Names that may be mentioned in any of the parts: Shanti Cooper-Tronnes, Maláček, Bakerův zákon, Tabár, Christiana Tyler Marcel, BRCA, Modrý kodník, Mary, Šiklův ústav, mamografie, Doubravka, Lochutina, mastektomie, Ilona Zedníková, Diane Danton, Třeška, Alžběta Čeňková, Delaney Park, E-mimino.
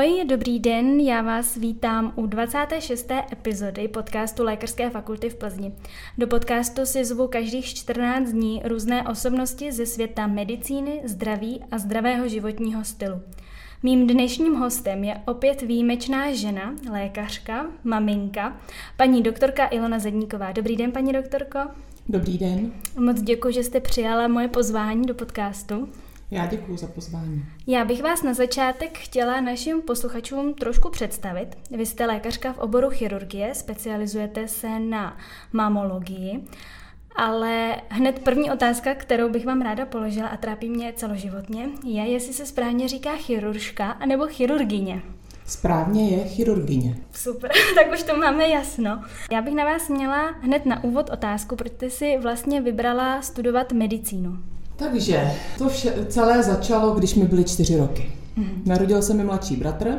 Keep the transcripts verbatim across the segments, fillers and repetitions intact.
Ahoj, dobrý den, já vás vítám u dvacáté šesté epizody podcastu Lékařské fakulty v Plzni. Do podcastu si zvu každých čtrnáct dní různé osobnosti ze světa medicíny, zdraví a zdravého životního stylu. Mým dnešním hostem je opět výjimečná žena, lékařka, maminka, paní doktorka Ilona Zedníková. Dobrý den, paní doktorko. Dobrý den. Moc děkuji, že jste přijala moje pozvání do podcastu. Já děkuji za pozvání. Já bych vás na začátek chtěla našim posluchačům trošku představit. Vy jste lékařka v oboru chirurgie, specializujete se na mamologii, ale hned první otázka, kterou bych vám ráda položila a trápí mě celoživotně, je, jestli se správně říká chiruržka anebo chirurgině. Správně je chirurgině. Super, tak už to máme jasno. Já bych na vás měla hned na úvod otázku, proč jste si vlastně vybrala studovat medicínu. Takže to vše, celé začalo, když mi byly čtyři roky. Narodil se mi mladší bratr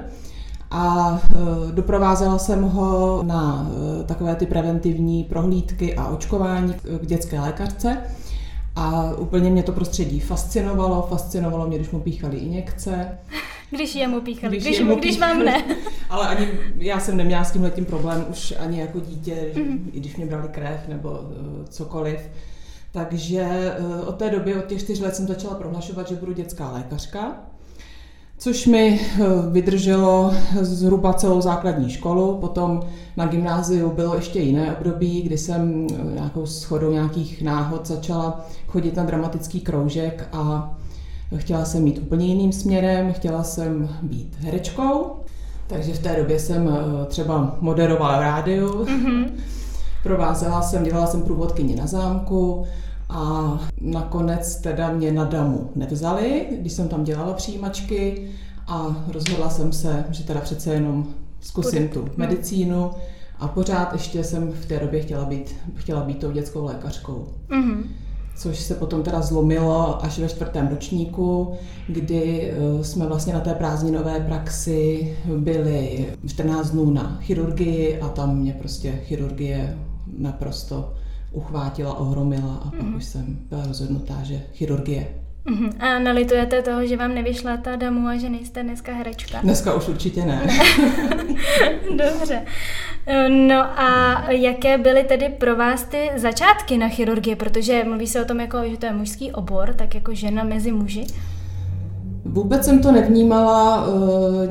a e, doprovázela jsem ho na e, takové ty preventivní prohlídky a očkování k dětské lékařce. A úplně mě to prostředí fascinovalo, fascinovalo mě, když mu píchali injekce. Když jemu píchali, když, když, jemu když píchali, vám ne. Ale ani já jsem neměla s tímhletím problém už ani jako dítě, mm-hmm. i když mě brali krev nebo uh, cokoliv. Takže od té doby, od těch čtyř let jsem začala prohlašovat, že budu dětská lékařka, což mi vydrželo zhruba celou základní školu. Potom na gymnáziu bylo ještě jiné období, kdy jsem nějakou shodou nějakých náhod začala chodit na dramatický kroužek a chtěla jsem jít úplně jiným směrem, chtěla jsem být herečkou, takže v té době jsem třeba moderovala rádio. Mm-hmm. Provázela jsem, dělala jsem průvodkyni na zámku a nakonec teda mě na damu nevzali, když jsem tam dělala přijímačky a rozhodla jsem se, že teda přece jenom zkusím tu medicínu a pořád ještě jsem v té době chtěla být, chtěla být tou dětskou lékařkou. Mm-hmm. Což se potom teda zlomilo až ve čtvrtém ročníku, kdy jsme vlastně na té prázdninové praxi byli čtrnáct dnů na chirurgii a tam mě prostě chirurgie naprosto uchvátila, ohromila a pak mm-hmm. už jsem byla rozhodnutá, že chirurgie. Mm-hmm. A nelitujete toho, že vám nevyšla ta damu a že nejste dneska herečka? Dneska už určitě ne. Dobře. No a jaké byly tedy pro vás ty začátky na chirurgii? Protože mluví se o tom, jako, že to je mužský obor, tak jako žena mezi muži. Vůbec jsem to nevnímala uh,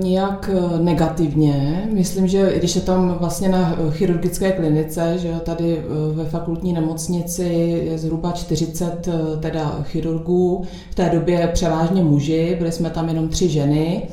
nějak negativně. Myslím, že když je tam vlastně na chirurgické klinice, že tady ve fakultní nemocnici je zhruba čtyřicet uh, teda chirurgů, v té době převážně muži, byli jsme tam jenom tři ženy,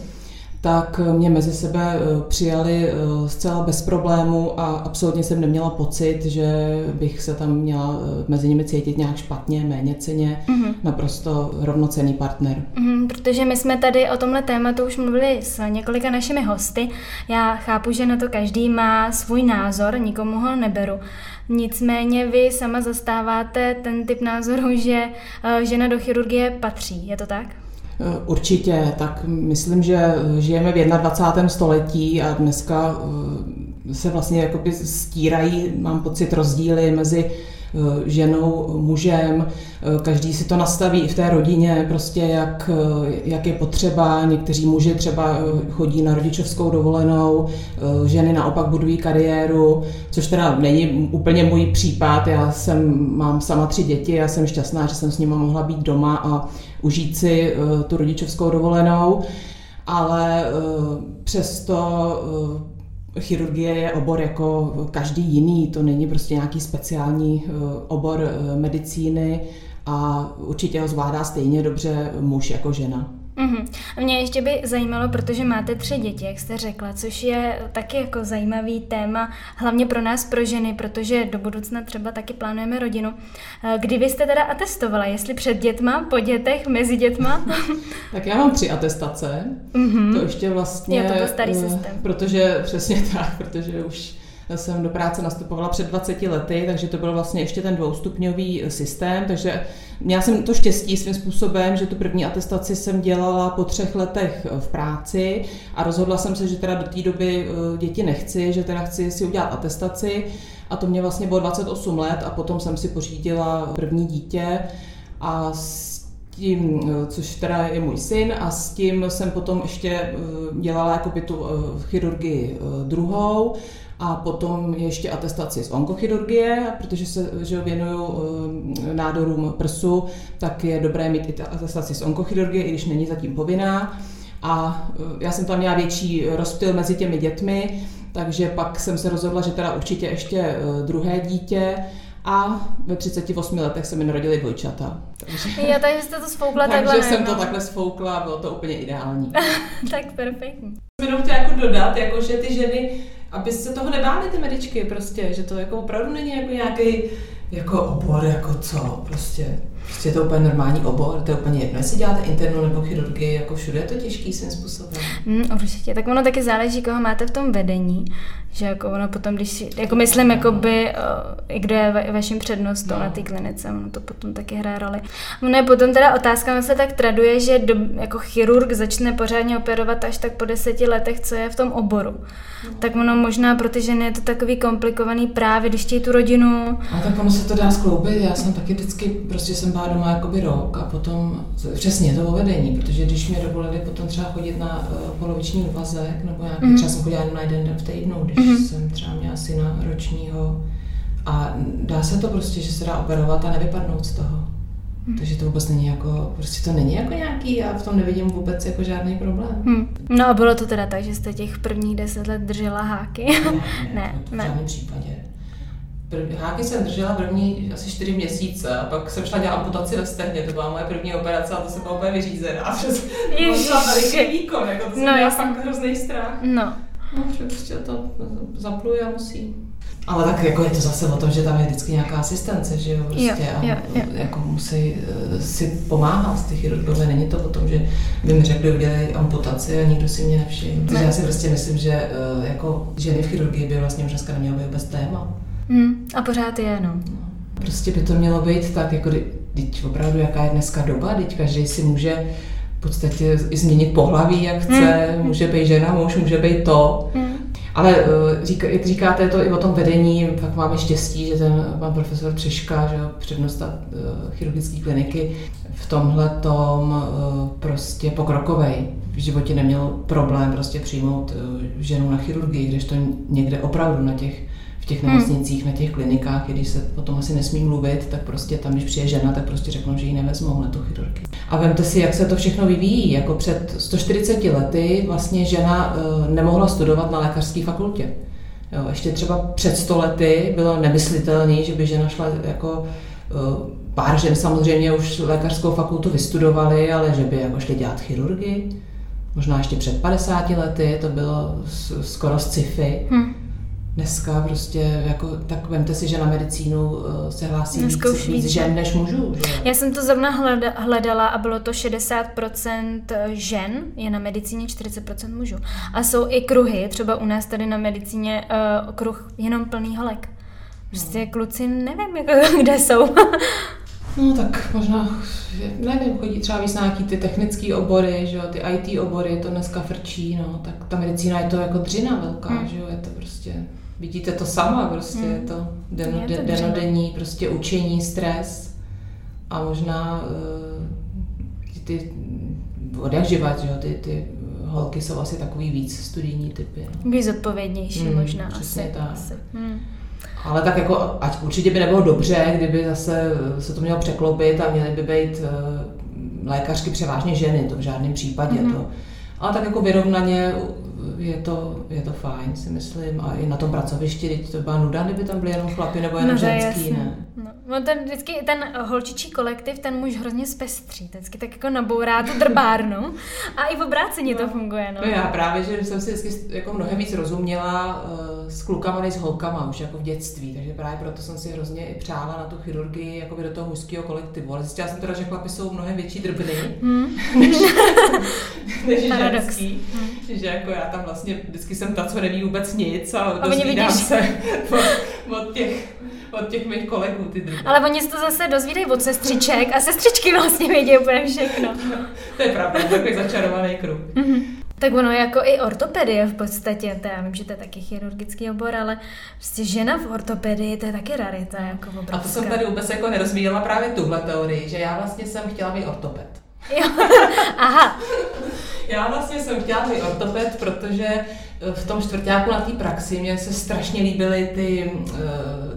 tak mě mezi sebe přijali zcela bez problému a absolutně jsem neměla pocit, že bych se tam měla mezi nimi cítit nějak špatně, méněcenně, mm-hmm. naprosto rovnocenný partner. Mm-hmm, protože my jsme tady o tomhle tématu už mluvili s několika našimi hosty. Já chápu, že na to každý má svůj názor, nikomu ho neberu. Nicméně vy sama zastáváte ten typ názoru, že žena do chirurgie patří, je to tak? Určitě, tak myslím, že žijeme v dvacátém prvním století a dneska se vlastně jakoby stírají, mám pocit, rozdíly mezi ženou, mužem, každý si to nastaví v té rodině, prostě jak, jak je potřeba, někteří muži třeba chodí na rodičovskou dovolenou, ženy naopak budují kariéru, což teda není úplně můj případ, já jsem, mám sama tři děti, já jsem šťastná, že jsem s nima mohla být doma a užít si tu rodičovskou dovolenou, ale přesto chirurgie je obor jako každý jiný, to není prostě nějaký speciální obor medicíny a určitě ho zvládá stejně dobře muž jako žena. Mm-hmm. Mě ještě by zajímalo, protože máte tři děti, jak jste řekla, což je taky jako zajímavý téma, hlavně pro nás, pro ženy, protože do budoucna třeba taky plánujeme rodinu. Kdy vy jste teda atestovala, jestli před dětma, po dětech, mezi dětma? Tak já mám tři atestace, mm-hmm. to ještě vlastně... Jo, to byl starý systém. Protože, přesně tak, protože už jsem do práce nastupovala před dvaceti lety, takže to byl vlastně ještě ten dvoustupňový systém, takže měla jsem to štěstí svým způsobem, že tu první atestaci jsem dělala po třech letech v práci a rozhodla jsem se, že teda do té doby děti nechci, že teda chci si udělat atestaci a to mě vlastně bylo dvacet osm let a potom jsem si pořídila první dítě a s tím, což teda je můj syn, a s tím jsem potom ještě dělala jakoby tu chirurgii druhou a potom ještě atestaci z onkochirurgie, protože se že věnuju nádorům prsu, tak je dobré mít i atestaci z onkochirurgie, i když není zatím povinná. A já jsem tam měla větší rozptyl mezi těmi dětmi, takže pak jsem se rozhodla, že teda určitě ještě druhé dítě. A ve třiceti osmi letech se mi narodily dvojčata. Takže, jo, takže jste to sfoukla takže takhle. Takže jsem to takhle sfoukla, bylo to úplně ideální. Tak perfektní. Jsem jenom chtěla jako dodat, jako, že ty ženy, aby se toho nebály ty medičky prostě, že to jako opravdu není jako nějaký jako obor, jako co, prostě. Prostě je to úplně normální obor, to je úplně jedno, jestli děláte internu nebo chirurgii, jako všude je to těžký svým způsobem. Mm, určitě, tak ono taky záleží, koho máte v tom vedení, že jako ono potom, když si, jako myslím, jakoby, kdo je vaším přednostou no. na té klinice, ono to potom taky hraje roli. Ono je potom teda otázka, ono se tak traduje, že do, jako chirurg začne pořádně operovat až tak po deseti letech, co je v tom oboru. No. Tak ono možná pro ty ženy je to takový komplikovaný právě, když chtějí tu rodinu. A tak ono se to dá skloubit, já jsem taky vždycky, prostě jsem byla doma jakoby rok a potom, přesně to vedení, protože když mě dovolili potom třeba chodit na uh, poloviční úvazek, nebo nějaký, mm. třeba jsem chodila jenom na jeden den v týdnu, když mm. jsem třeba měla syna ročního a dá se to prostě, že se dá operovat a nevypadnout z toho. Hmm. Takže to vůbec není jako, prostě to není jako nějaký, já v tom nevidím vůbec jako žádný problém. Hmm. No a bylo to teda tak, že jste těch prvních deset let držela háky? Ne, ne, ne, to v žádném případě. Háky jsem držela první asi čtyři měsíce a pak jsem šla dělat amputaci ve stehně, to byla moje první operace a to se byla úplně vyřízená a přes pošla tady výkon, jako to jsem no, měla jsem... fakt hrozný strach. No. No, prostě to zapluje a musí. Ale tak jako je to zase o tom, že tam je vždycky nějaká asistence, že jo, prostě jo, jo, jo. A jako musí si pomáhat ty chirurgové, není to o tom, že by mi řekli, udělej amputaci a nikdo si mě nevšiml. Takže já si prostě myslím, že jako ženy v chirurgii by vlastně už dneska nemělo být vůbec téma. Hmm, a pořád je, no. Prostě by to mělo být tak, jako teď opravdu, jaká je dneska doba, teď každý si může v podstatě změnit pohlaví, jak chce, hmm. může být žena, muž, může být to. Hmm. Ale říká, jak říkáte, je to i o tom vedení, fakt máme štěstí, že ten pan profesor Třeška, že přednosta chirurgické kliniky, v tomhle tom prostě pokrokovej. V životě neměl problém prostě přijmout ženu na chirurgii, kdežto někde opravdu na těch v těch nemocnicích, hmm. na těch klinikách, když se o tom asi nesmí mluvit, tak prostě tam, když přijde žena, tak prostě řeknou, že ji nevezmou na tu chirurgii. A vemte si, jak se to všechno vyvíjí. Jako před sto čtyřiceti lety vlastně žena uh, nemohla studovat na lékařské fakultě. Jo, ještě třeba před sto lety bylo nemyslitelné, že by žena šla jako... Uh, pár žen samozřejmě už lékařskou fakultu vystudovali, ale že by jako šli dělat chirurgii. Možná ještě před padesáti lety to bylo skoro sci-fi. Hmm. Dneska prostě, jako, tak vemte si, že na medicínu se hlásí víc, víc žen než mužů. Že? Já jsem to zrovna hledala a bylo to šedesát procent žen, je na medicíně čtyřicet procent mužů. A jsou i kruhy, třeba u nás tady na medicíně uh, kruh jenom plný holek. Prostě no. Kluci nevím, kde jsou. No tak možná, nevím, chodí třeba víc nějaký ty technické obory, že jo, ty í té obory, to dneska frčí, no, tak ta medicína je to jako dřina velká, hmm. že jo, je to prostě... Vidíte to sama, prostě hmm. je to denodenní prostě učení, stres a možná uh, ty odjakživat, že jo, ty, ty holky jsou asi takový víc studijní typy. No. Víc odpovědnější hmm, možná asi. Tak. asi. Hmm. Ale tak jako, ať určitě by nebylo dobře, kdyby zase se to mělo překlopit a měly by být uh, lékařky převážně ženy, to v žádném případě hmm. to. Ale tak jako vyrovnaně je to, je to fajn, si myslím. A i na tom pracovišti, teď to byla nuda, kdyby tam byly jenom chlapi nebo jenom no, ženský, ne? No. No, ten, vždycky ten holčičí kolektiv, ten muž hrozně zpestří, vždycky tak jako nabourá tu drbárnu a i v obráceně no. to funguje, no. No já právě, že jsem si vždycky jako mnohem víc rozuměla uh, s klukama než s holkama už jako v dětství, takže právě proto jsem si hrozně i přála na tu chirurgii jakoby do toho mužského kolektivu, ale zjistila jsem teda, že chlapi jsou mnohem větší drbny hmm. než, než ženský, hmm. že jako já tam vlastně vždycky jsem ta, co neví vůbec nic a, a dozvídám se od, od těch od těch mých kolegů, ty druhé. Ale oni se to zase dozvídají od sestřiček a sestřičky vlastně vědějí úplně všechno. To je pravda, takový začarovaný kruh. Mm-hmm. Tak ono jako i ortopedie v podstatě, to já vím, že to je taky chirurgický obor, ale prostě žena v ortopedii, to je taky rarita. Jako obrovská. A to jsem tady vůbec jako nerozvíjela právě tuhle teorii, že já vlastně jsem chtěla být ortoped. Jo, aha. Já vlastně jsem chtěla být ortoped, protože v tom čtvrťáku na té praxi mě se strašně líbily ty,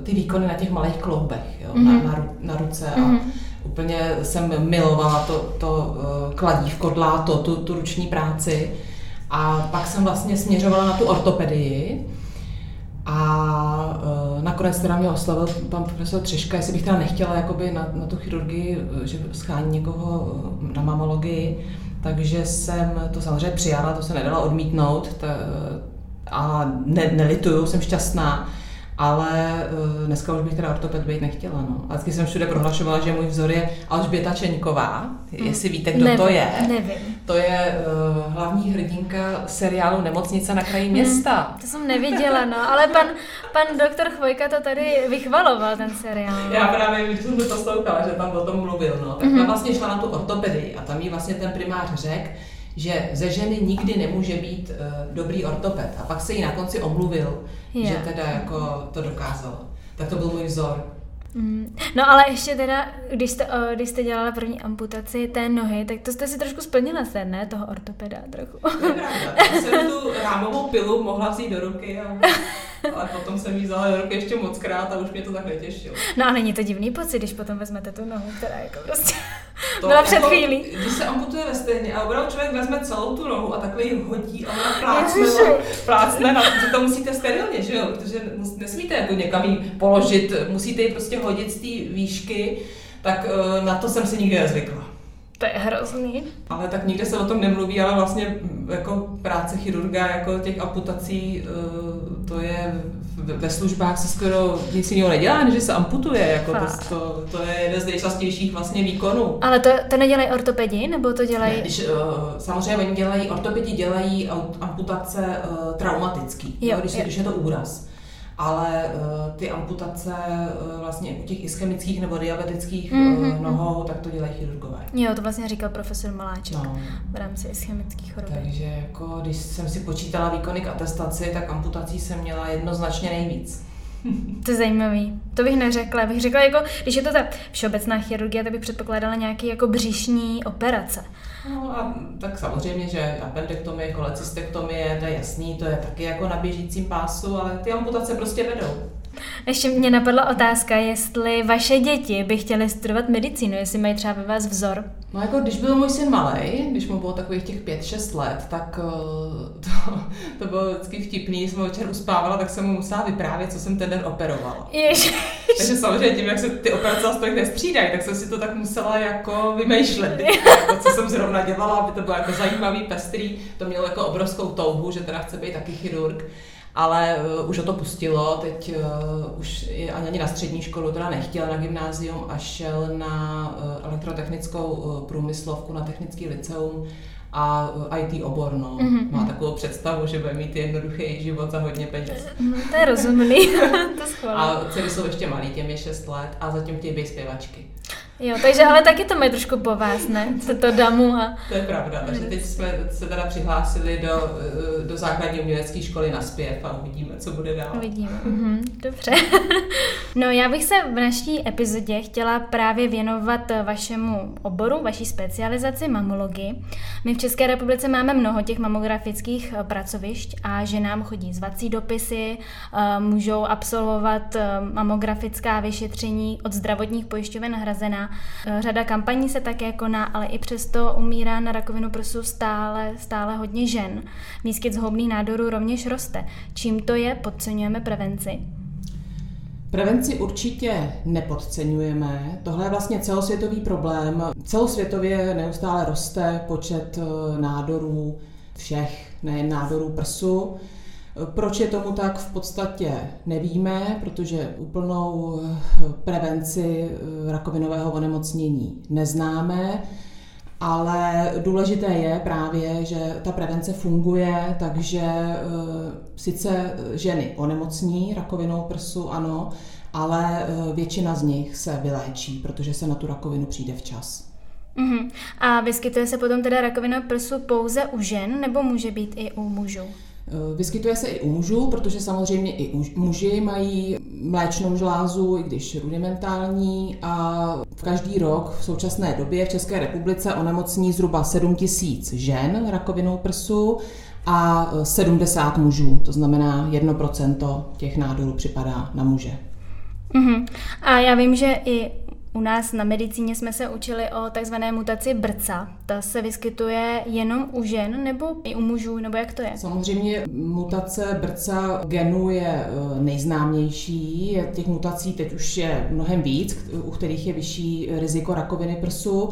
ty výkony na těch malých kloubech, jo, mm-hmm. na, na, na ruce a mm-hmm. úplně jsem milovala to, to kladívko, dláto, tu, tu ruční práci a pak jsem vlastně směřovala na tu ortopedii a nakonec teda mě oslavil pan profesor Třeška, jestli bych teda nechtěla jakoby na, na tu chirurgii, že schání někoho na mamologii, takže jsem to samozřejmě přijala, to se nedalo odmítnout t- a ne- nelituju, jsem šťastná, ale dneska už bych teda ortoped být nechtěla. No. A vždycky jsem všude prohlašovala, že můj vzor je Alžběta Čeňková, hmm. jestli víte, kdo nevím, to je. Nevím. To je uh, hlavní hrdinka seriálu Nemocnice na kraji města. Hmm. To jsem neviděla, no, ale pan, pan doktor Chvojka to tady vychvaloval, ten seriál. Já právě, když jsem to poslouchala, že tam o tom mluvil, no, tak hmm. tam vlastně šla na tu ortopedii a tam jí vlastně ten primář řekl, že ze ženy nikdy nemůže být uh, dobrý ortoped. A pak se jí na konci omluvil, yeah. že teda jako to dokázalo. Tak to byl můj vzor. Mm. No ale ještě teda, když jste, uh, když jste dělala první amputaci té nohy, tak to jste si trošku splnila sen, ne? Toho ortopeda trochu. To je pravda. Já jsem tu rámovou pilu mohla vzít do ruky, a, ale potom jsem jí vzala do ruky ještě moc krát a už mě to tak netěšilo. No a není to divný pocit, když potom vezmete tu nohu, která jako prostě... To byla před chvílí. Jako, když se amputuje ve stejně a opravdu člověk vezme celou tu nohu a takhle ji hodí a ona plácne, plácne na to, že to musíte sterilně, že jo? Protože nesmíte jako někam ji položit, musíte ji prostě hodit z té výšky, tak na to jsem si nikdy nezvykla. To je hrozný. Ale tak nikde se o tom nemluví, ale vlastně jako práce chirurga, jako těch amputací, to je ve službách se skoro nic jiného nedělá, než se amputuje, jako to, to, to je jeden z nejčastějších vlastně výkonů. Ale to, to nedělají ortopedi, nebo to dělají? Ne, když, samozřejmě oni dělají, ortopedi dělají amputace traumatický, jo, když, jo. když je to úraz. Ale uh, ty amputace uh, vlastně u těch ischemických nebo diabetických mm-hmm. uh, nohou, tak to dělají chirurgové. Jo, to vlastně říkal profesor Maláček no. v rámci ischemických chorob. Takže jako, když jsem si počítala výkony k atestaci, tak amputací jsem měla jednoznačně nejvíc. To je zajímavý. To bych neřekla. Bych řekla, jako, když je to ta všeobecná chirurgie, tak bych předpokládala nějaké jako břišní operace. No a tak samozřejmě, že appendektomie, cholecystektomie, to je jasný, to je taky jako na běžícím pásu, ale ty amputace prostě vedou. Ještě mě napadla otázka, jestli vaše děti by chtěly studovat medicínu, jestli mají třeba ve vás vzor. No jako když byl můj syn malej, když mu bylo takových těch pět šest let, tak to, to bylo vždycky vtipný, jsem ho večer uspávala, tak jsem mu musela vyprávět, co jsem ten den operovala. Ježiš. Takže samozřejmě tím, jak se ty operace z toho nestřídají, tak jsem si to tak musela jako vymýšlet, jako, co jsem zrovna dělala, aby to bylo jako zajímavý, pestrý, to mělo jako obrovskou touhu, že teda chce být taky chirurg. Ale uh, už ho to pustilo, teď uh, už je ani na střední školu, teda nechtěl na gymnázium a šel na uh, elektrotechnickou uh, průmyslovku, na technický liceum a uh, í té obor, no. Mm-hmm. Má takovou představu, že bude mít jednoduchý život za hodně peněz. No, to je rozumný, to schválí. A dcery jsou ještě malý, těm je šest let a zatím chtějí být zpěvačky. Jo, takže ale taky to mají trošku po vás, ne? Toto damu a... To je pravda, takže teď jsme se teda přihlásili do, do základní umělecké školy na zpěv a uvidíme, co bude dál. Uvidíme, mhm, dobře. No já bych se v naší epizodě chtěla právě věnovat vašemu oboru, vaší specializaci mamologii. My v České republice máme mnoho těch mamografických pracovišť a že nám chodí zvací dopisy, můžou absolvovat mamografická vyšetření od zdravotních pojišťoven hrazená. Řada kampaní se také koná, ale i přesto umírá na rakovinu prsu stále, stále hodně žen. Výskyt zhoubných nádorů rovněž roste. Čím to je? Podceňujeme prevenci? Prevenci určitě nepodceňujeme. Tohle je vlastně celosvětový problém. Celosvětově neustále roste počet nádorů všech, nejen nádorů prsu. Proč je tomu tak, v podstatě nevíme, protože úplnou prevenci rakovinového onemocnění neznáme, ale důležité je právě, že ta prevence funguje, takže sice ženy onemocní rakovinou prsu, ano, ale většina z nich se vyléčí, protože se na tu rakovinu přijde včas. Uh-huh. A vyskytuje se potom teda rakovina prsu pouze u žen, nebo může být i u mužů? Vyskytuje se i u mužů, protože samozřejmě i muži mají mléčnou žlázu, i když rudimentální, a v každý rok v současné době v České republice onemocní zhruba sedm tisíc žen rakovinou prsu a sedmdesát mužů, to znamená jedno procento těch nádorů připadá na muže. Mm-hmm. A já vím, že i u nás na medicíně jsme se učili o takzvané mutaci B R C A. Ta se vyskytuje jenom u žen nebo i u mužů, nebo jak to je? Samozřejmě mutace B R C A genu je nejznámější. Těch mutací teď už je mnohem víc, u kterých je vyšší riziko rakoviny prsu.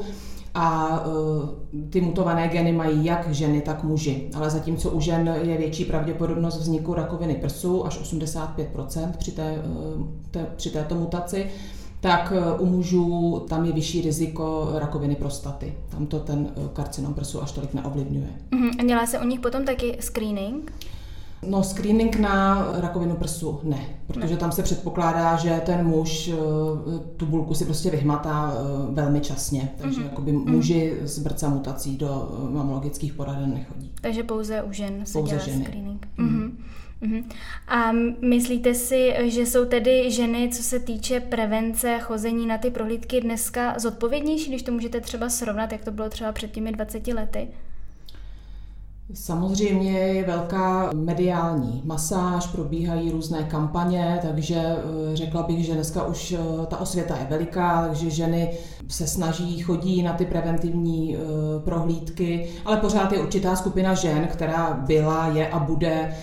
A ty mutované geny mají jak ženy, tak muži. Ale zatímco u žen je větší pravděpodobnost vzniku rakoviny prsu, až osmdesát pět procent při, té, té, při této mutaci, tak u mužů tam je vyšší riziko rakoviny prostaty. Tam to ten karcinom prsu až tolik neovlivňuje. Uhum. A dělá se u nich potom taky screening? No, screening na rakovinu prsu ne, protože tam se předpokládá, že ten muž tu bulku si prostě vyhmatá velmi časně, takže mm-hmm. muži z B R C A mutací do mamologických poraden nechodí. Takže pouze u žen se pouze dělá ženy. Screening. Mm-hmm. Mm-hmm. A myslíte si, že jsou tedy ženy, co se týče prevence, chození na ty prohlídky dneska zodpovědnější, když to můžete třeba srovnat, jak to bylo třeba před těmi dvaceti lety? Samozřejmě je velká mediální masáž, probíhají různé kampaně, takže řekla bych, že dneska už ta osvěta je veliká, takže ženy se snaží, chodí na ty preventivní prohlídky, ale pořád je určitá skupina žen, která byla, je a bude,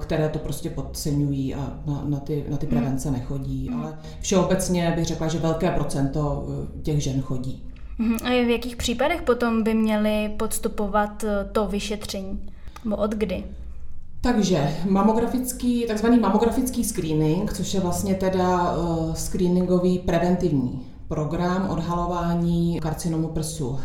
které to prostě podceňují a na, na, ty, na ty prevence nechodí. Ale všeobecně bych řekla, že velké procento těch žen chodí. A v jakých případech potom by měli podstupovat to vyšetření? Nebo od kdy? Takže mamografický, takzvaný mamografický screening, což je vlastně teda screeningový preventivní program odhalování karcinomu prsu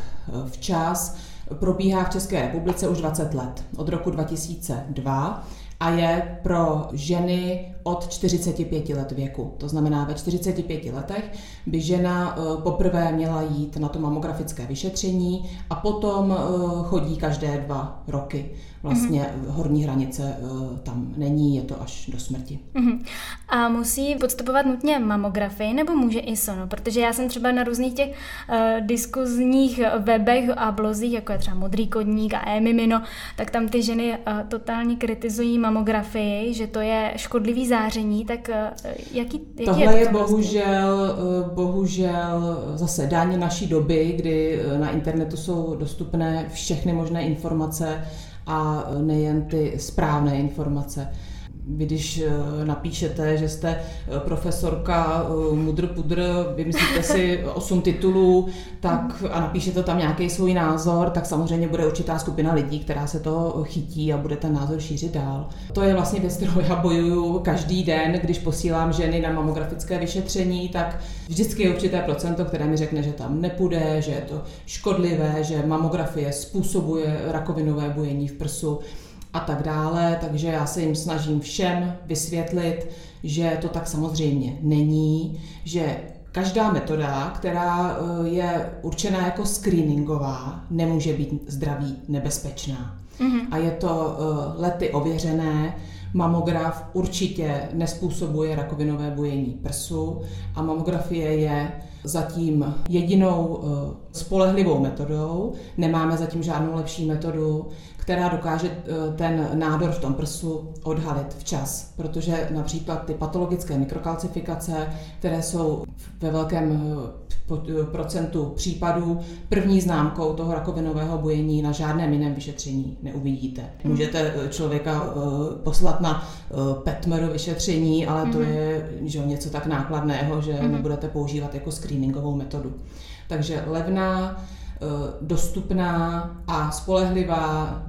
včas, probíhá v České republice už dvacet let, od roku dva tisíce dva. A je pro ženy od čtyřiceti pěti let věku. To znamená, ve čtyřiceti pěti letech by žena poprvé měla jít na to mamografické vyšetření a potom chodí každé dva roky. Vlastně mm-hmm. horní hranice tam není, je to až do smrti. Mm-hmm. A musí podstupovat nutně mamografii, nebo může i sono? Protože já jsem třeba na různých těch uh, diskuzních webech a blozích, jako je třeba Modrý kodník a E-mimino, tak tam ty ženy uh, totálně kritizují mamografii, že to je škodlivý záření, tak jaký, jaký tohle je to? Tohle je bohužel, bohužel zase daň naší doby, kdy na internetu jsou dostupné všechny možné informace a nejen ty správné informace. Vy když napíšete, že jste profesorka mudr pudr, vymyslíte si osm titulů tak, a napíšete tam nějaký svůj názor, tak samozřejmě bude určitá skupina lidí, která se to chytí a bude ten názor šířit dál. To je vlastně věc, kterou já bojuju každý den, když posílám ženy na mamografické vyšetření, tak vždycky je určité procento, které mi řekne, že tam nepůjde, že je to škodlivé, že mamografie způsobuje rakovinové bujení v prsu a tak dále, takže já se jim snažím všem vysvětlit, že to tak samozřejmě není, že každá metoda, která je určená jako screeningová, nemůže být zdraví nebezpečná. Mm-hmm. A je to lety ověřené, mamograf určitě nezpůsobuje rakovinové bujení prsu a mamografie je zatím jedinou spolehlivou metodou, nemáme zatím žádnou lepší metodu, která dokáže ten nádor v tom prsu odhalit včas, protože například ty patologické mikrokalcifikace, které jsou ve velkém procentu případů první známkou toho rakovinového bujení, na žádném jiném vyšetření neuvidíte. Můžete člověka poslat na P E T M R vyšetření, ale to je že něco tak nákladného, že nebudete používat jako screeningovou metodu. Takže levná, dostupná a spolehlivá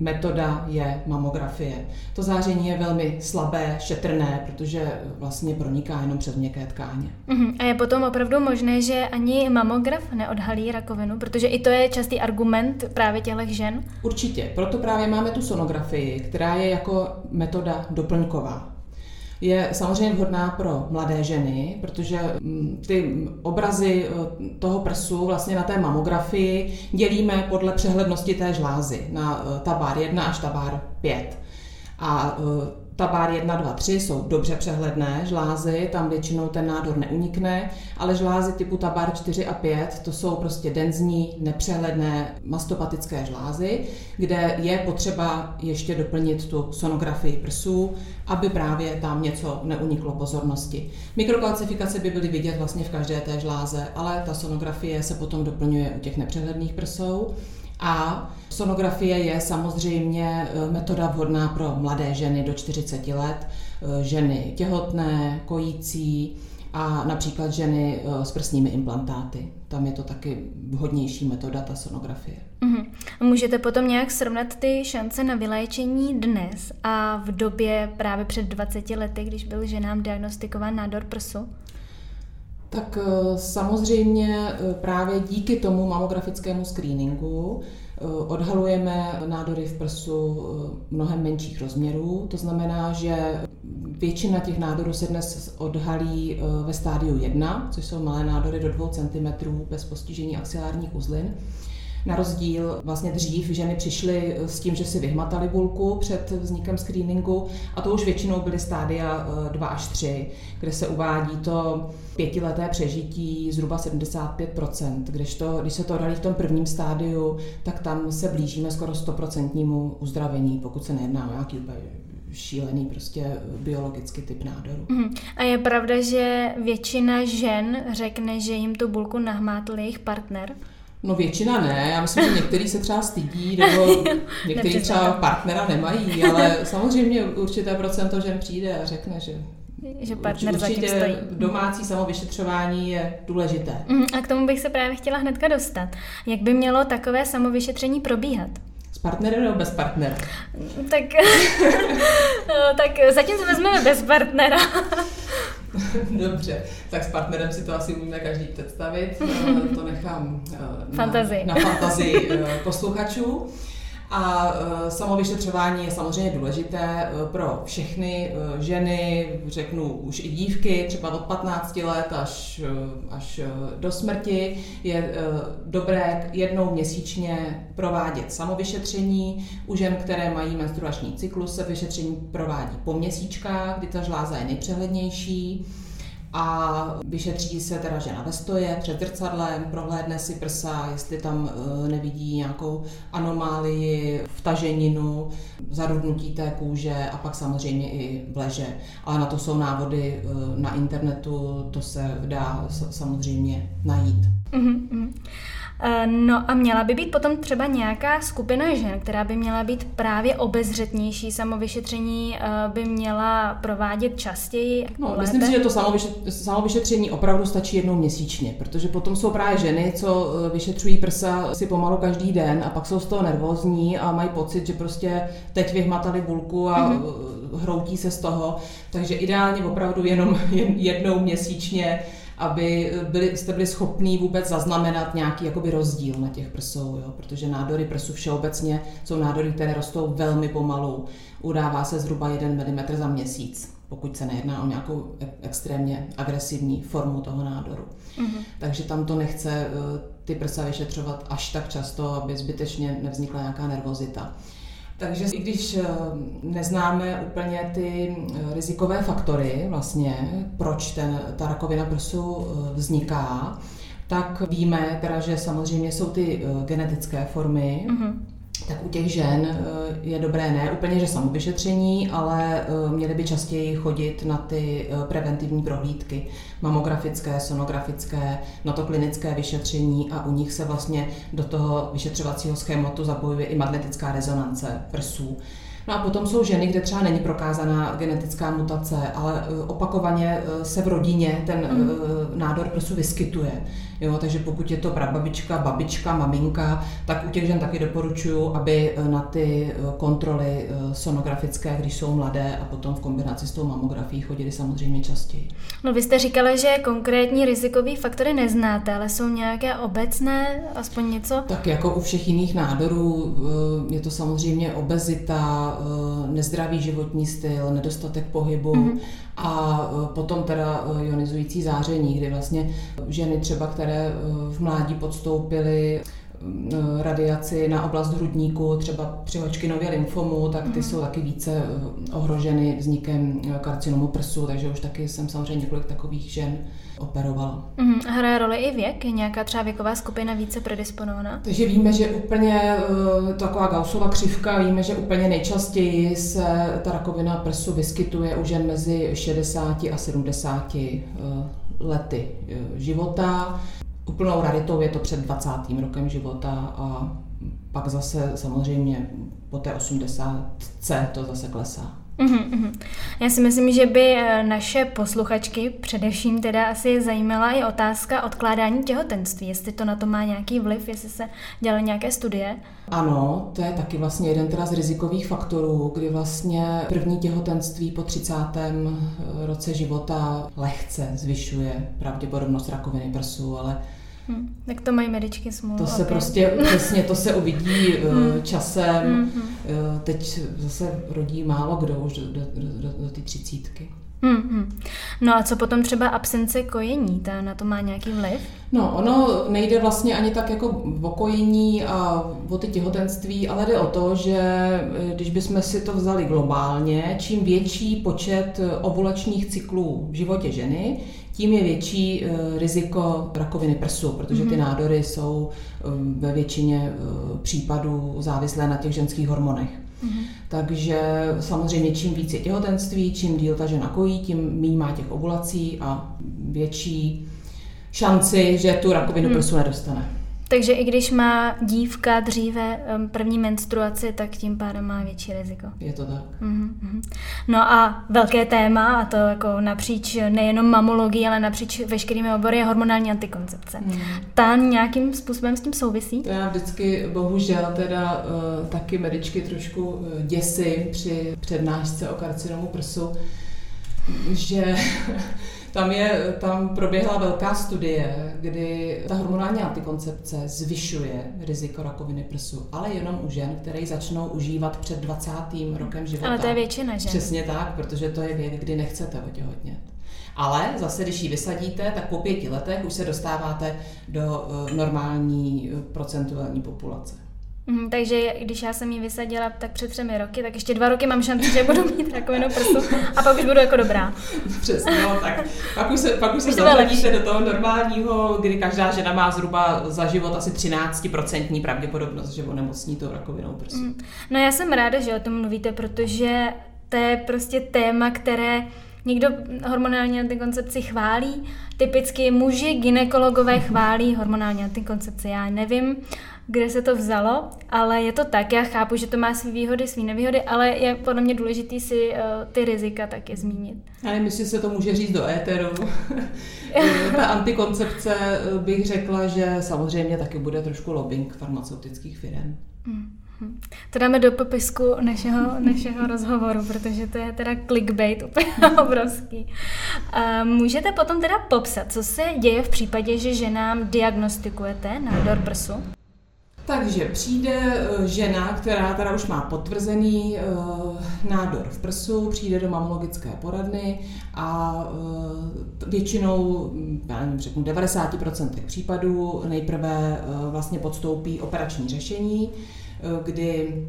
metoda je mamografie. To záření je velmi slabé, šetrné, protože vlastně proniká jenom přes měkké tkáně. Uh-huh. A je potom opravdu možné, že ani mamograf neodhalí rakovinu, protože i to je častý argument právě těchto žen? Určitě, proto právě máme tu sonografii, která je jako metoda doplňková. je samozřejmě vhodná pro mladé ženy, protože ty obrazy toho prsu vlastně na té mamografii dělíme podle přehlednosti té žlázy na tabár jedna až tabár pět. A tabár jedna, dva, tři jsou dobře přehledné žlázy, tam většinou ten nádor neunikne, ale žlázy typu tabár čtyři a pět, to jsou prostě denzní, nepřehledné mastopatické žlázy, kde je potřeba ještě doplnit tu sonografii prsů, aby právě tam něco neuniklo pozornosti. Mikrokalcifikace by byly vidět vlastně v každé té žláze, ale ta sonografie se potom doplňuje u těch nepřehledných prsou. A sonografie je samozřejmě metoda vhodná pro mladé ženy do čtyřiceti let, ženy těhotné, kojící a například ženy s prsními implantáty. Tam je to taky vhodnější metoda, ta sonografie. Uhum. Můžete potom nějak srovnat ty šance na vyléčení dnes a v době právě před dvaceti lety, když byl ženám diagnostikován nádor prsu? Tak samozřejmě právě díky tomu mamografickému screeningu odhalujeme nádory v prsu mnohem menších rozměrů. To znamená, že většina těch nádorů se dnes odhalí ve stádiu jedna, což jsou malé nádory do dvou centimetrů bez postižení axiálních uzlin. Na rozdíl vlastně dřív ženy přišly s tím, že si vyhmataly bulku před vznikem screeningu a to už většinou byly stádia dva až tři, kde se uvádí to pětileté přežití zhruba sedmdesát pět procent, kdežto, když se to odhalí v tom prvním stádiu, tak tam se blížíme skoro sto procent uzdravení, pokud se nejedná o nějaký úplně šílený prostě biologický typ nádoru. Mm. A je pravda, že většina žen řekne, že jim tu bulku nahmátl jejich partner? No většina ne, já myslím, že některý se třeba stydí, nebo některý třeba partnera nemají, ale samozřejmě určité procento žen přijde a řekne, že, že partner určitě za tím stojí. Domácí samovyšetřování je důležité. A k tomu bych se právě chtěla hnedka dostat. Jak by mělo takové samovyšetření probíhat? S partnerem nebo bez partnera? Tak, no, tak zatím se vezmeme bez partnera. Dobře, tak s partnerem si to asi umíme každý představit, to nechám fantazii. Na, na fantazii posluchačů. A samovyšetřování je samozřejmě důležité pro všechny ženy, řeknu už i dívky, třeba od patnácti let až, až do smrti. Je dobré jednou měsíčně provádět samovyšetření. U žen, které mají menstruační cyklus, se vyšetření provádí po měsíčkách, kdy ta žláza je nejpřehlednější. A vyšetří se teda žena ve stoje, před zrcadlem, prohlédne si prsa, jestli tam nevidí nějakou anomálii, vtaženinu, zarudnutí té kůže a pak samozřejmě i v leže. Ale na to jsou návody na internetu, to se dá samozřejmě najít. Mm-hmm. No a měla by být potom třeba nějaká skupina žen, která by měla být právě obezřetnější, samovyšetření by měla provádět častěji? No, myslím si, že to samovyšetření opravdu stačí jednou měsíčně, protože potom jsou právě ženy, co vyšetřují prsa si pomalu každý den a pak jsou z toho nervózní a mají pocit, že prostě teď vyhmatali bulku a mm-hmm. hroutí se z toho, takže ideálně opravdu jenom jednou měsíčně, aby byli, jste byli schopní vůbec zaznamenat nějaký jakoby rozdíl na těch prsou, jo? Protože nádory prsu všeobecně jsou nádory, které rostou velmi pomalu. Udává se zhruba jeden milimetr za měsíc, pokud se nejedná o nějakou extrémně agresivní formu toho nádoru. Mm-hmm. Takže tam to nechce ty prsa vyšetřovat až tak často, aby zbytečně nevznikla nějaká nervozita. Takže i když neznáme úplně ty rizikové faktory, vlastně, proč ten, ta rakovina prsu vzniká, tak víme teda, že samozřejmě jsou ty genetické formy, mm-hmm. tak u těch žen je dobré ne úplně, že samovyšetření, ale měly by častěji chodit na ty preventivní prohlídky, mamografické, sonografické, na to klinické vyšetření a u nich se vlastně do toho vyšetřovacího schématu zapojuje i magnetická rezonance prsů. No a potom jsou ženy, kde třeba není prokázaná genetická mutace, ale opakovaně se v rodině ten mm. nádor prsu vyskytuje. Jo, takže pokud je to prababička, babička, maminka, tak u těch žen taky doporučuju, aby na ty kontroly sonografické, když jsou mladé a potom v kombinaci s tou mamografií chodili samozřejmě častěji. No vy jste říkala, že konkrétní rizikové faktory neznáte, ale jsou nějaké obecné, aspoň něco? Tak jako u všech jiných nádorů je to samozřejmě obezita, nezdravý životní styl, nedostatek pohybu mm-hmm. a potom teda ionizující záření, kdy vlastně ženy třeba, které v mládí podstoupily radiaci na oblast hrudníku, třeba při Hodgkinově lymfomu, tak ty mm-hmm. jsou taky více ohroženy vznikem karcinomu prsu, takže už taky jsem samozřejmě několik takových žen operovala. Mm-hmm. A hraje roli i věk? Je nějaká třeba věková skupina více predisponovaná? Takže víme, že úplně taková Gaussova křivka, víme, že úplně nejčastěji se ta rakovina prsu vyskytuje u žen mezi šedesáti a sedmdesáti lety života. Úplnou raritou je to před dvacátým rokem života a pak zase samozřejmě po té osmdesátce to zase klesá. Uhum. Já si myslím, že by naše posluchačky především teda asi zajímala i otázka odkládání těhotenství, jestli to na to má nějaký vliv, jestli se dělají nějaké studie. Ano, to je taky vlastně jeden teda z rizikových faktorů, kdy vlastně první těhotenství po třicátém roce života lehce zvyšuje pravděpodobnost rakoviny prsu, ale Hmm, tak to mají medičky smůlu. To se okay. prostě, přesně to se uvidí hmm. časem. Hmm. Teď zase rodí málo kdo už do, do, do, do ty třicítky. Hmm. No a co potom třeba absence kojení, ta na to má nějaký vliv? No ono nejde vlastně ani tak jako o kojení a o ty těhotenství, ale jde o to, že když bychom si to vzali globálně, čím větší počet ovulačních cyklů v životě ženy, tím je větší riziko rakoviny prsu, protože ty nádory jsou ve většině případů závislé na těch ženských hormonech. Mm-hmm. Takže samozřejmě čím víc je těhotenství, čím díl ta žena kojí, tím míň má těch ovulací a větší šanci, že tu rakovinu mm. prsu nedostane. Takže i když má dívka dříve první menstruaci, tak tím pádem má větší riziko. Je to tak. Mm-hmm. No a velké téma, a to jako napříč nejenom mamologii, ale napříč veškerými obory je hormonální antikoncepce. Mm. Ta nějakým způsobem s tím souvisí? To já vždycky bohužel teda taky medičky trošku děsím při přednášce o karcinomu prsu, že... Tam, je, tam proběhla velká studie, kdy ta hormonální antikoncepce zvyšuje riziko rakoviny prsu, ale jenom u žen, které ji začnou užívat před dvacátým rokem života. Ale to je většina žen. Přesně tak, protože to je věk, kdy nechcete otěhotnět. Ale zase, když ji vysadíte, tak po pěti letech už se dostáváte do normální procentuální populace. Mm, takže když já jsem ji vysadila tak před třemi roky, tak ještě dva roky mám šanci, že budu mít rakovinu prsu a pak už budu jako dobrá. Přesně, no, tak pak už se, pak už se zavadíte do toho normálního, kdy každá žena má zhruba za život asi třináct procent pravděpodobnost, že onemocní tou rakovinou prsu. Mm. No já jsem ráda, že o tom mluvíte, protože to je prostě téma, které... Někdo hormonální antikoncepci chválí, typicky muži, gynekologové chválí hormonální antikoncepci. Já nevím, kde se to vzalo, ale je to tak. Já chápu, že to má své výhody, své nevýhody, ale je podle mě důležitý si ty rizika taky zmínit. Já nevím, jestli se to může říct do éteru. Ta antikoncepce bych řekla, že samozřejmě taky bude trošku lobbying farmaceutických firem. Hmm. To dáme do popisku našeho, našeho rozhovoru, protože to je teda clickbait úplně obrovský. A můžete potom teda popsat, co se děje v případě, že ženám diagnostikujete nádor prsu? Takže přijde žena, která teda už má potvrzený nádor v prsu, přijde do mamologické poradny a většinou, já nevím, řeknu devadesát procent případů nejprve vlastně podstoupí operační řešení, kdy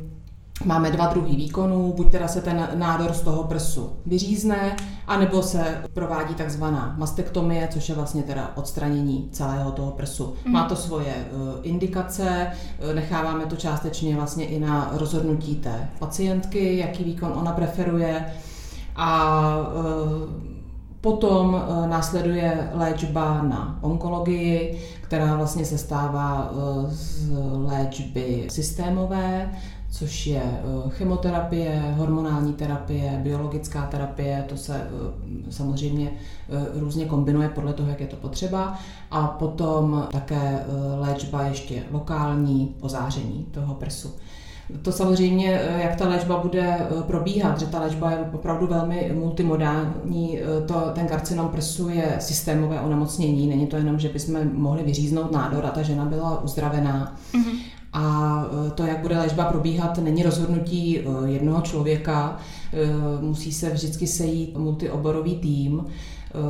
máme dva druhy výkonů, buď teda se ten nádor z toho prsu vyřízne, anebo se provádí takzvaná mastektomie, což je vlastně teda odstranění celého toho prsu. Mm. Má to svoje indikace, necháváme to částečně vlastně i na rozhodnutí té pacientky, jaký výkon ona preferuje a potom následuje léčba na onkologii, která vlastně se stává z léčby systémové, což je chemoterapie, hormonální terapie, biologická terapie, to se samozřejmě různě kombinuje podle toho, jak je to potřeba. A potom také léčba ještě lokální, ozáření toho prsu. To samozřejmě, jak ta léčba bude probíhat, že ta léčba je opravdu velmi multimodální, to, ten karcinom prsu je systémové onemocnění, není to jenom, že bychom mohli vyříznout nádor a ta žena byla uzdravená, mm-hmm. A to, jak bude léčba probíhat, není rozhodnutí jednoho člověka. Musí se vždycky sejít multioborový tým,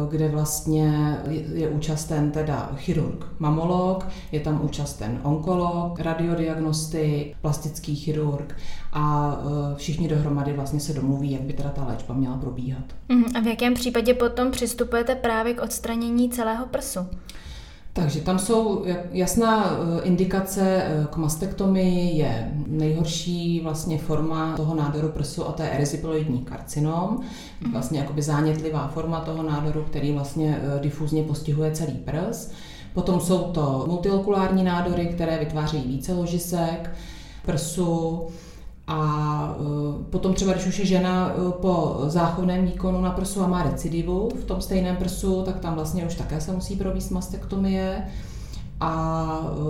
kde vlastně je účasten teda chirurg, mamolog, je tam účasten onkolog, radiodiagnostik, plastický chirurg a všichni dohromady vlastně se domluví, jak by teda ta léčba měla probíhat. A v jakém případě potom přistupujete právě k odstranění celého prsu? Takže tam jsou jasná indikace k mastektomii, je nejhorší vlastně forma toho nádoru prsu a to je erysipeloidní karcinom, vlastně jakoby zánětlivá forma toho nádoru, který vlastně difuzně postihuje celý prs. Potom jsou to multiokulární nádory, které vytvářejí více ložisek prsu. A potom třeba, když už je žena po záchovném výkonu na prsu a má recidivu v tom stejném prsu, tak tam vlastně už také se musí provést mastektomie. A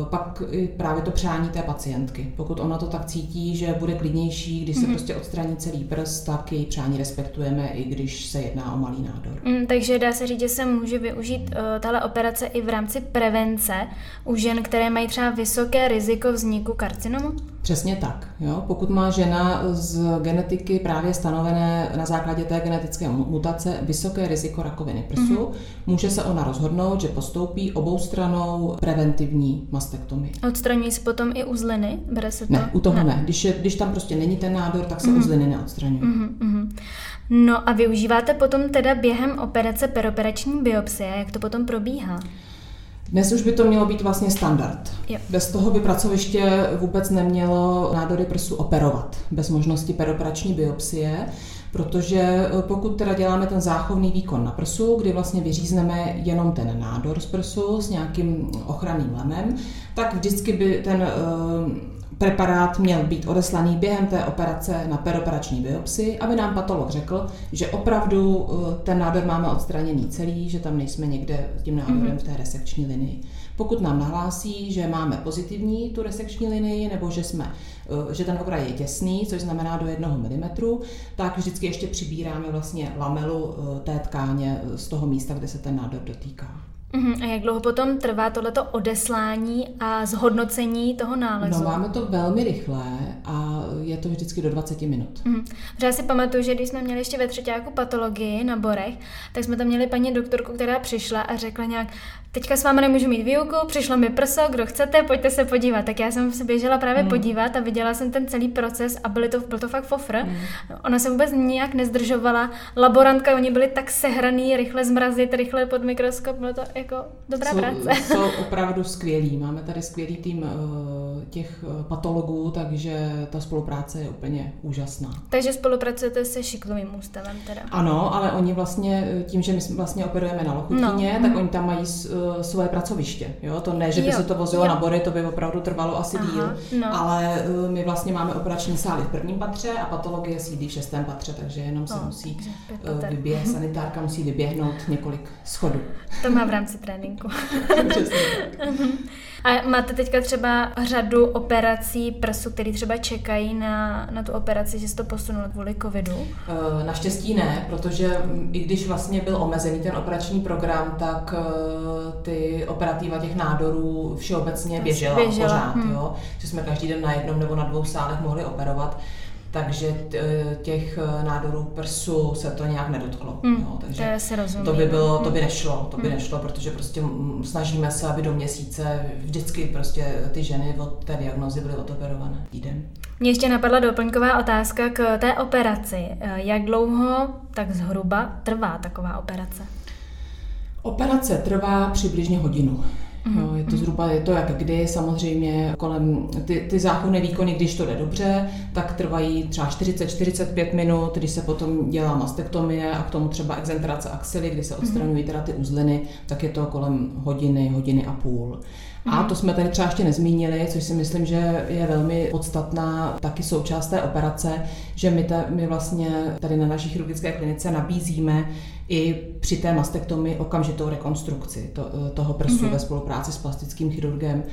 pak právě to přání té pacientky. Pokud ona to tak cítí, že bude klidnější, když se mm-hmm. prostě odstraní celý prst, tak její přání respektujeme, i když se jedná o malý nádor. Mm, takže dá se říct, že se může využít uh, tahle operace i v rámci prevence u žen, které mají třeba vysoké riziko vzniku karcinomu? Přesně tak. Jo? Pokud má žena z genetiky právě stanovené na základě té genetické mutace vysoké riziko rakoviny prsu, mm-hmm. může se ona rozhodnout, že postoupí oboustranou preventivní mastektomii. Odstraňují se potom i uzliny? Bere se to? Ne, u toho ne. ne. Když, je, když tam prostě není ten nádor, tak se mm-hmm. uzliny neodstraňují. Mm-hmm. No a využíváte potom teda během operace peroperační biopsie? Jak to potom probíhá? Dnes už by to mělo být vlastně standard. Jo. Bez toho by pracoviště vůbec nemělo nádory prsu operovat. Bez možnosti peroperační biopsie, protože pokud teda děláme ten záchovný výkon na prsu, kdy vlastně vyřízneme jenom ten nádor z prsu s nějakým ochranným lemem, tak vždycky by ten preparát měl být odeslaný během té operace na peroperační biopsii, aby nám patolog řekl, že opravdu ten nádor máme odstraněný celý, že tam nejsme někde tím nádorem v té resekční linii. Pokud nám nahlásí, že máme pozitivní tu resekční linii, nebo že, jsme, že ten okraj je těsný, což znamená do jednoho milimetru, tak vždycky ještě přibíráme vlastně lamelu té tkáně z toho místa, kde se ten nádor dotýká. A jak dlouho potom trvá tohleto odeslání a zhodnocení toho nálezu? No, máme to velmi rychle a je to vždycky do dvacet minut. Mm. Já si pamatuju, že když jsme měli ještě ve třetíku patologii na Borech, tak jsme tam měli paní doktorku, která přišla a řekla nějak, teďka s vámi nemůžu mít výuku, přišlo mi prso, kdo chcete, pojďte se podívat. Tak já jsem se běžela právě mm. podívat a viděla jsem ten celý proces a byly to, byl to fakt fofr. Mm. Ona se vůbec nijak nezdržovala, laborantka, oni byli tak sehraný, rychle zmrazit, rychle pod mikroskop, bylo to jako dobrá jsou, práce. Jsou opravdu skvělí. Máme tady skvělý tým těch patologů, takže ta spolupráce je úplně úžasná. Takže spolupracujete se Šiklovým ústavem teda? Ano, ale oni vlastně, tím, že my vlastně operujeme na Lochutině, no. tak mm. oni tam mají svoje pracoviště. Jo? To ne, že by jo. se to vozilo jo. na Bory, to by opravdu trvalo asi Aha, díl, no. ale my vlastně máme operační sály v prvním patře a patologie sídlí v šestém patře, takže jenom se oh, musí vyběhnout, sanitárka musí vyběhnout několik schodů. To má v rámci tréninku. A máte teďka třeba řadu operací prsu, které třeba čekají na, na tu operaci, že se to posunulo kvůli covidu? Naštěstí ne, protože i když vlastně byl omezený ten operační program, tak ty operativa těch nádorů všeobecně běžela, běžela. pořád, hmm. jo? Že jsme každý den na jednom nebo na dvou sálech mohli operovat. Takže těch nádorů prsu se to nějak nedotklo. Hmm, jo, takže to, to by bylo, to by nešlo, to by hmm. nešlo, protože prostě snažíme se, aby do měsíce vždycky prostě ty ženy od té diagnózy byly odoperované týden. Mě ještě napadla doplňková otázka k té operaci. Jak dlouho tak zhruba trvá taková operace? Operace trvá přibližně hodinu. Jo, je to zhruba, je to jak kdy, samozřejmě kolem ty, ty záchonné výkony, když to jde dobře, tak trvají třeba čtyřicet až čtyřicet pět minut, když se potom dělá mastektomie a k tomu třeba exentrace axily, kdy se odstraňují teda ty uzliny, tak je to kolem hodiny, hodiny a půl. A to jsme tady třeba ještě nezmínili, což si myslím, že je velmi podstatná taky součást té operace, že my, ta, my vlastně tady na naší chirurgické klinice nabízíme i při té mastektomii okamžitou rekonstrukci to, toho prsu mm-hmm. ve spolupráci s plastickým chirurgem.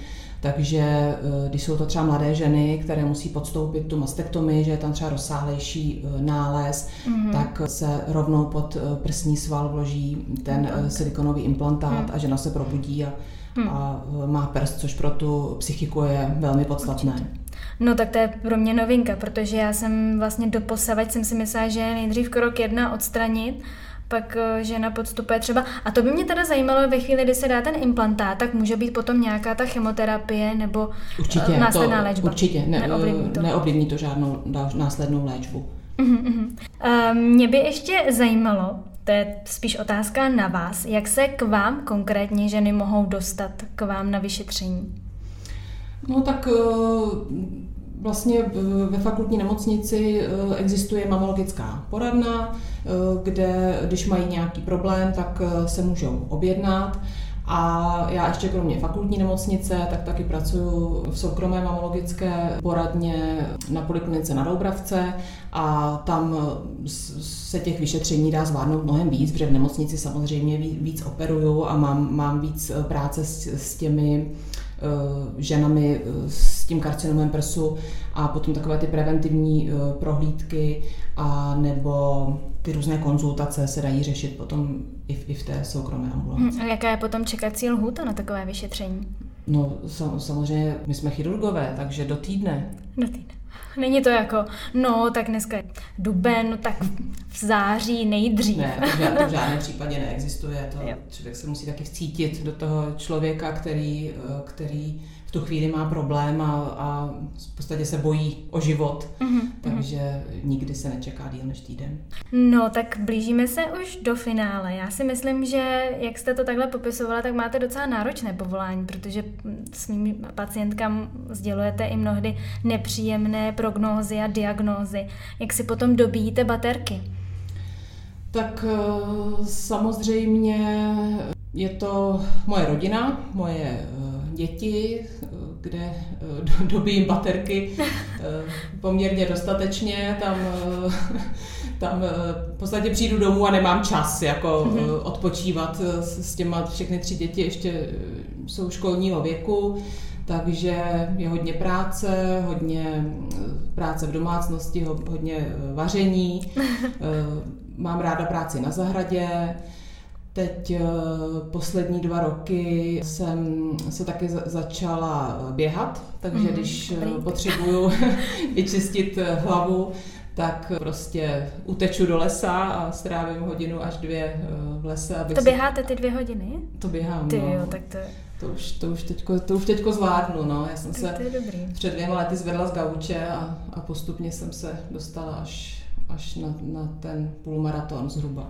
Takže když jsou to třeba mladé ženy, které musí podstoupit tu mastektomii, že je tam třeba rozsáhlejší nález, mm-hmm. tak se rovnou pod prsní sval vloží ten silikonový implantát mm-hmm. a žena se probudí a hmm. a má prst, což pro tu psychiku je velmi podstatné. Určitě. No tak to je pro mě novinka, protože já jsem vlastně doposavať jsem si myslela, že nejdřív krok jedna odstranit, pak žena podstupuje třeba, a to by mě teda zajímalo, ve chvíli, kdy se dá ten implantát, tak může být potom nějaká ta chemoterapie nebo určitě, následná to, léčba. Určitě, ne, neovlivní to. Neovlivní to žádnou následnou léčbu. Uh-huh, uh-huh. Uh, mě by ještě zajímalo, to je spíš otázka na vás, jak se k vám konkrétně ženy mohou dostat k vám na vyšetření? No tak uh, vlastně ve fakultní nemocnici existuje mamologická poradna, kde když mají nějaký problém, tak se můžou objednat. A já ještě kromě fakultní nemocnice, tak taky pracuji v soukromé mamologické poradně na poliklinice na Doubravce a tam se těch vyšetření dá zvládnout mnohem víc, protože v nemocnici samozřejmě víc operuju a mám, mám víc práce s, s těmi ženami s tím karcinomem prsu a potom takové ty preventivní prohlídky a nebo ty různé konzultace se dají řešit potom i v, i v té soukromé ambulanci. Hmm, a jaká je potom čekací lhůta na takové vyšetření? No sam, samozřejmě my jsme chirurgové, takže do týdne. Do týdne. Není to jako, no tak dneska je duben, no, tak v září nejdřív. Ne, to v žádném případě neexistuje. To člověk se musí taky vcítit do toho člověka, který, který v tu chvíli má problém a, a v podstatě se bojí o život. Mm-hmm. Takže nikdy se nečeká díl než týden. No tak blížíme se už do finále. Já si myslím, že jak jste to takhle popisovala, tak máte docela náročné povolání, protože svým pacientkám sdělujete i mnohdy nepříjemné prognózy a diagnózy. Jak si potom dobíjíte baterky? Tak samozřejmě je to moje rodina, moje děti, kde dobíjím baterky poměrně dostatečně, tam, tam v podstatě přijdu domů a nemám čas jako odpočívat s těma, všechny tři děti ještě jsou školního věku, takže je hodně práce, hodně práce v domácnosti, hodně vaření, mám ráda práci na zahradě. Teď poslední dva roky jsem se taky začala běhat, takže mm, když dobrý. Potřebuju vyčistit hlavu, tak prostě uteču do lesa a strávím hodinu až dvě v lese. To běháte ty dvě hodiny? To běhám, ty, no. Jo, tak to... To už, to už teďko, to už teďko zvládnu, no. Já jsem tak se před dvěma lety zvedla z gauče a, a postupně jsem se dostala až... až na, na ten půlmaraton zhruba.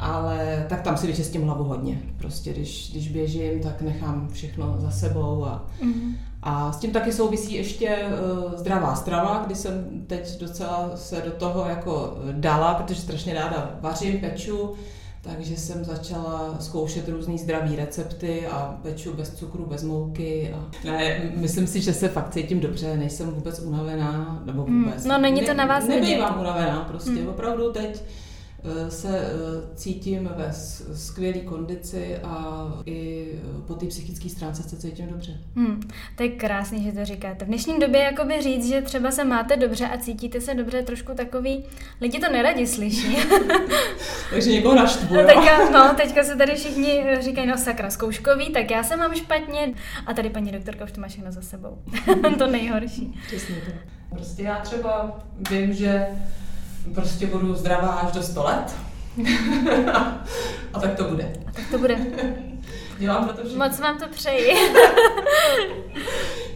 Ale tak tam si vyčistím hlavu hodně. Prostě když, když běžím, tak nechám všechno za sebou. A, mm-hmm. a s tím taky souvisí ještě uh, zdravá strava, kdy jsem teď docela se do toho jako dala, protože strašně ráda vařím, peču, takže jsem začala zkoušet různý zdravý recepty a peču bez cukru, bez mouky. A... Ne, myslím si, že se fakt cítím dobře, nejsem vůbec unavená, nebo vůbec. Mm, no není to na vás vidět. Ne, nebývám unavená prostě, mm. opravdu teď se cítím ve skvělé kondici a i po té psychické stránce se cítím dobře. Hmm, to je krásný, že to říkáte. V dnešní době jakoby říct, že třeba se máte dobře a cítíte se dobře, trošku takový, lidi to neradi slyší. Takže někoho naštvu, no, teďka, no, teďka se tady všichni říkají, no sakra, zkouškový, tak já se mám špatně a tady paní doktorka už to má všechno za sebou. To nejhorší. Přesně to. Prostě já třeba vím, že prostě budu zdravá až do sto let. A tak to bude. A tak to bude. Dělám to všechno. Moc vám to přeji.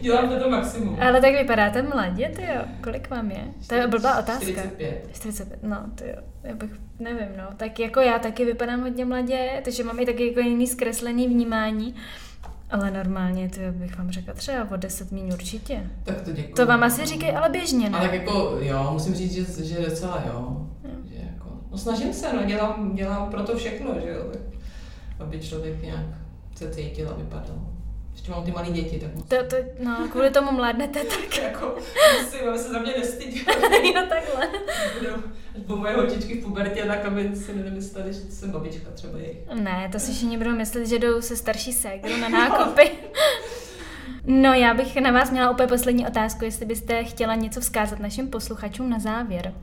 Dělám to to maximum. Ale tak vypadáte mladě, ty jo. Kolik vám je? To je blbá otázka. čtyřicet pět. čtyřicet pět, no ty jo. Já bych, nevím, no. Tak jako já taky vypadám hodně mladě, takže mám i taky jako jiný zkreslený vnímání. Ale normálně, to bych vám řekla třeba o deset míň určitě. Tak to děkuji. To vám asi říkají, ale běžně, ne? Ale tak jako jo, musím říct, že, že docela jo. jo. Že jako, no snažím se, no dělám, dělám pro to všechno, že jo. Aby člověk nějak se cítil a vypadal. Ještě mám ty malé děti, tak musím. To, to, no, kvůli tomu mládnete tak. Jako, musím, aby se za mě nestyděli. Jo, takhle. Po moje holčičky v pubertě, tak aby si nemysleli, že jsem babička třeba jejich. Ne, to si všichni budou myslet, že jdou se starší ségrou na nákupy. No, já bych na vás měla úplně poslední otázku, jestli byste chtěla něco vzkázat našim posluchačům na závěr.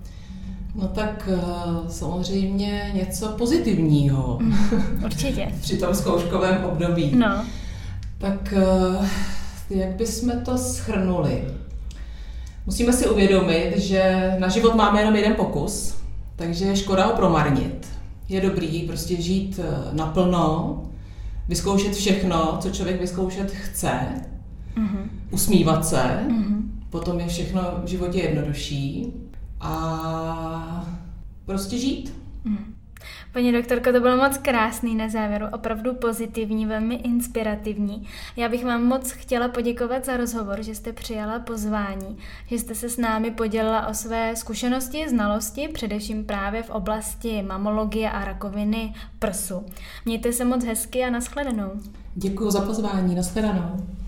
No tak samozřejmě něco pozitivního. Určitě. Při tom zkouškovém období. No. Tak jak bychom to shrnuli? Musíme si uvědomit, že na život máme jenom jeden pokus, takže je škoda ho promarnit. Je dobrý prostě žít naplno, vyzkoušet všechno, co člověk vyzkoušet chce, uh-huh. usmívat se, uh-huh. potom je všechno v životě jednodušší a prostě žít. Uh-huh. Paní doktorko, to bylo moc krásný na závěru, opravdu pozitivní, velmi inspirativní. Já bych vám moc chtěla poděkovat za rozhovor, že jste přijala pozvání, že jste se s námi podělila o své zkušenosti, znalosti, především právě v oblasti mamologie a rakoviny prsu. Mějte se moc hezky a nashledanou. Děkuji za pozvání, nashledanou.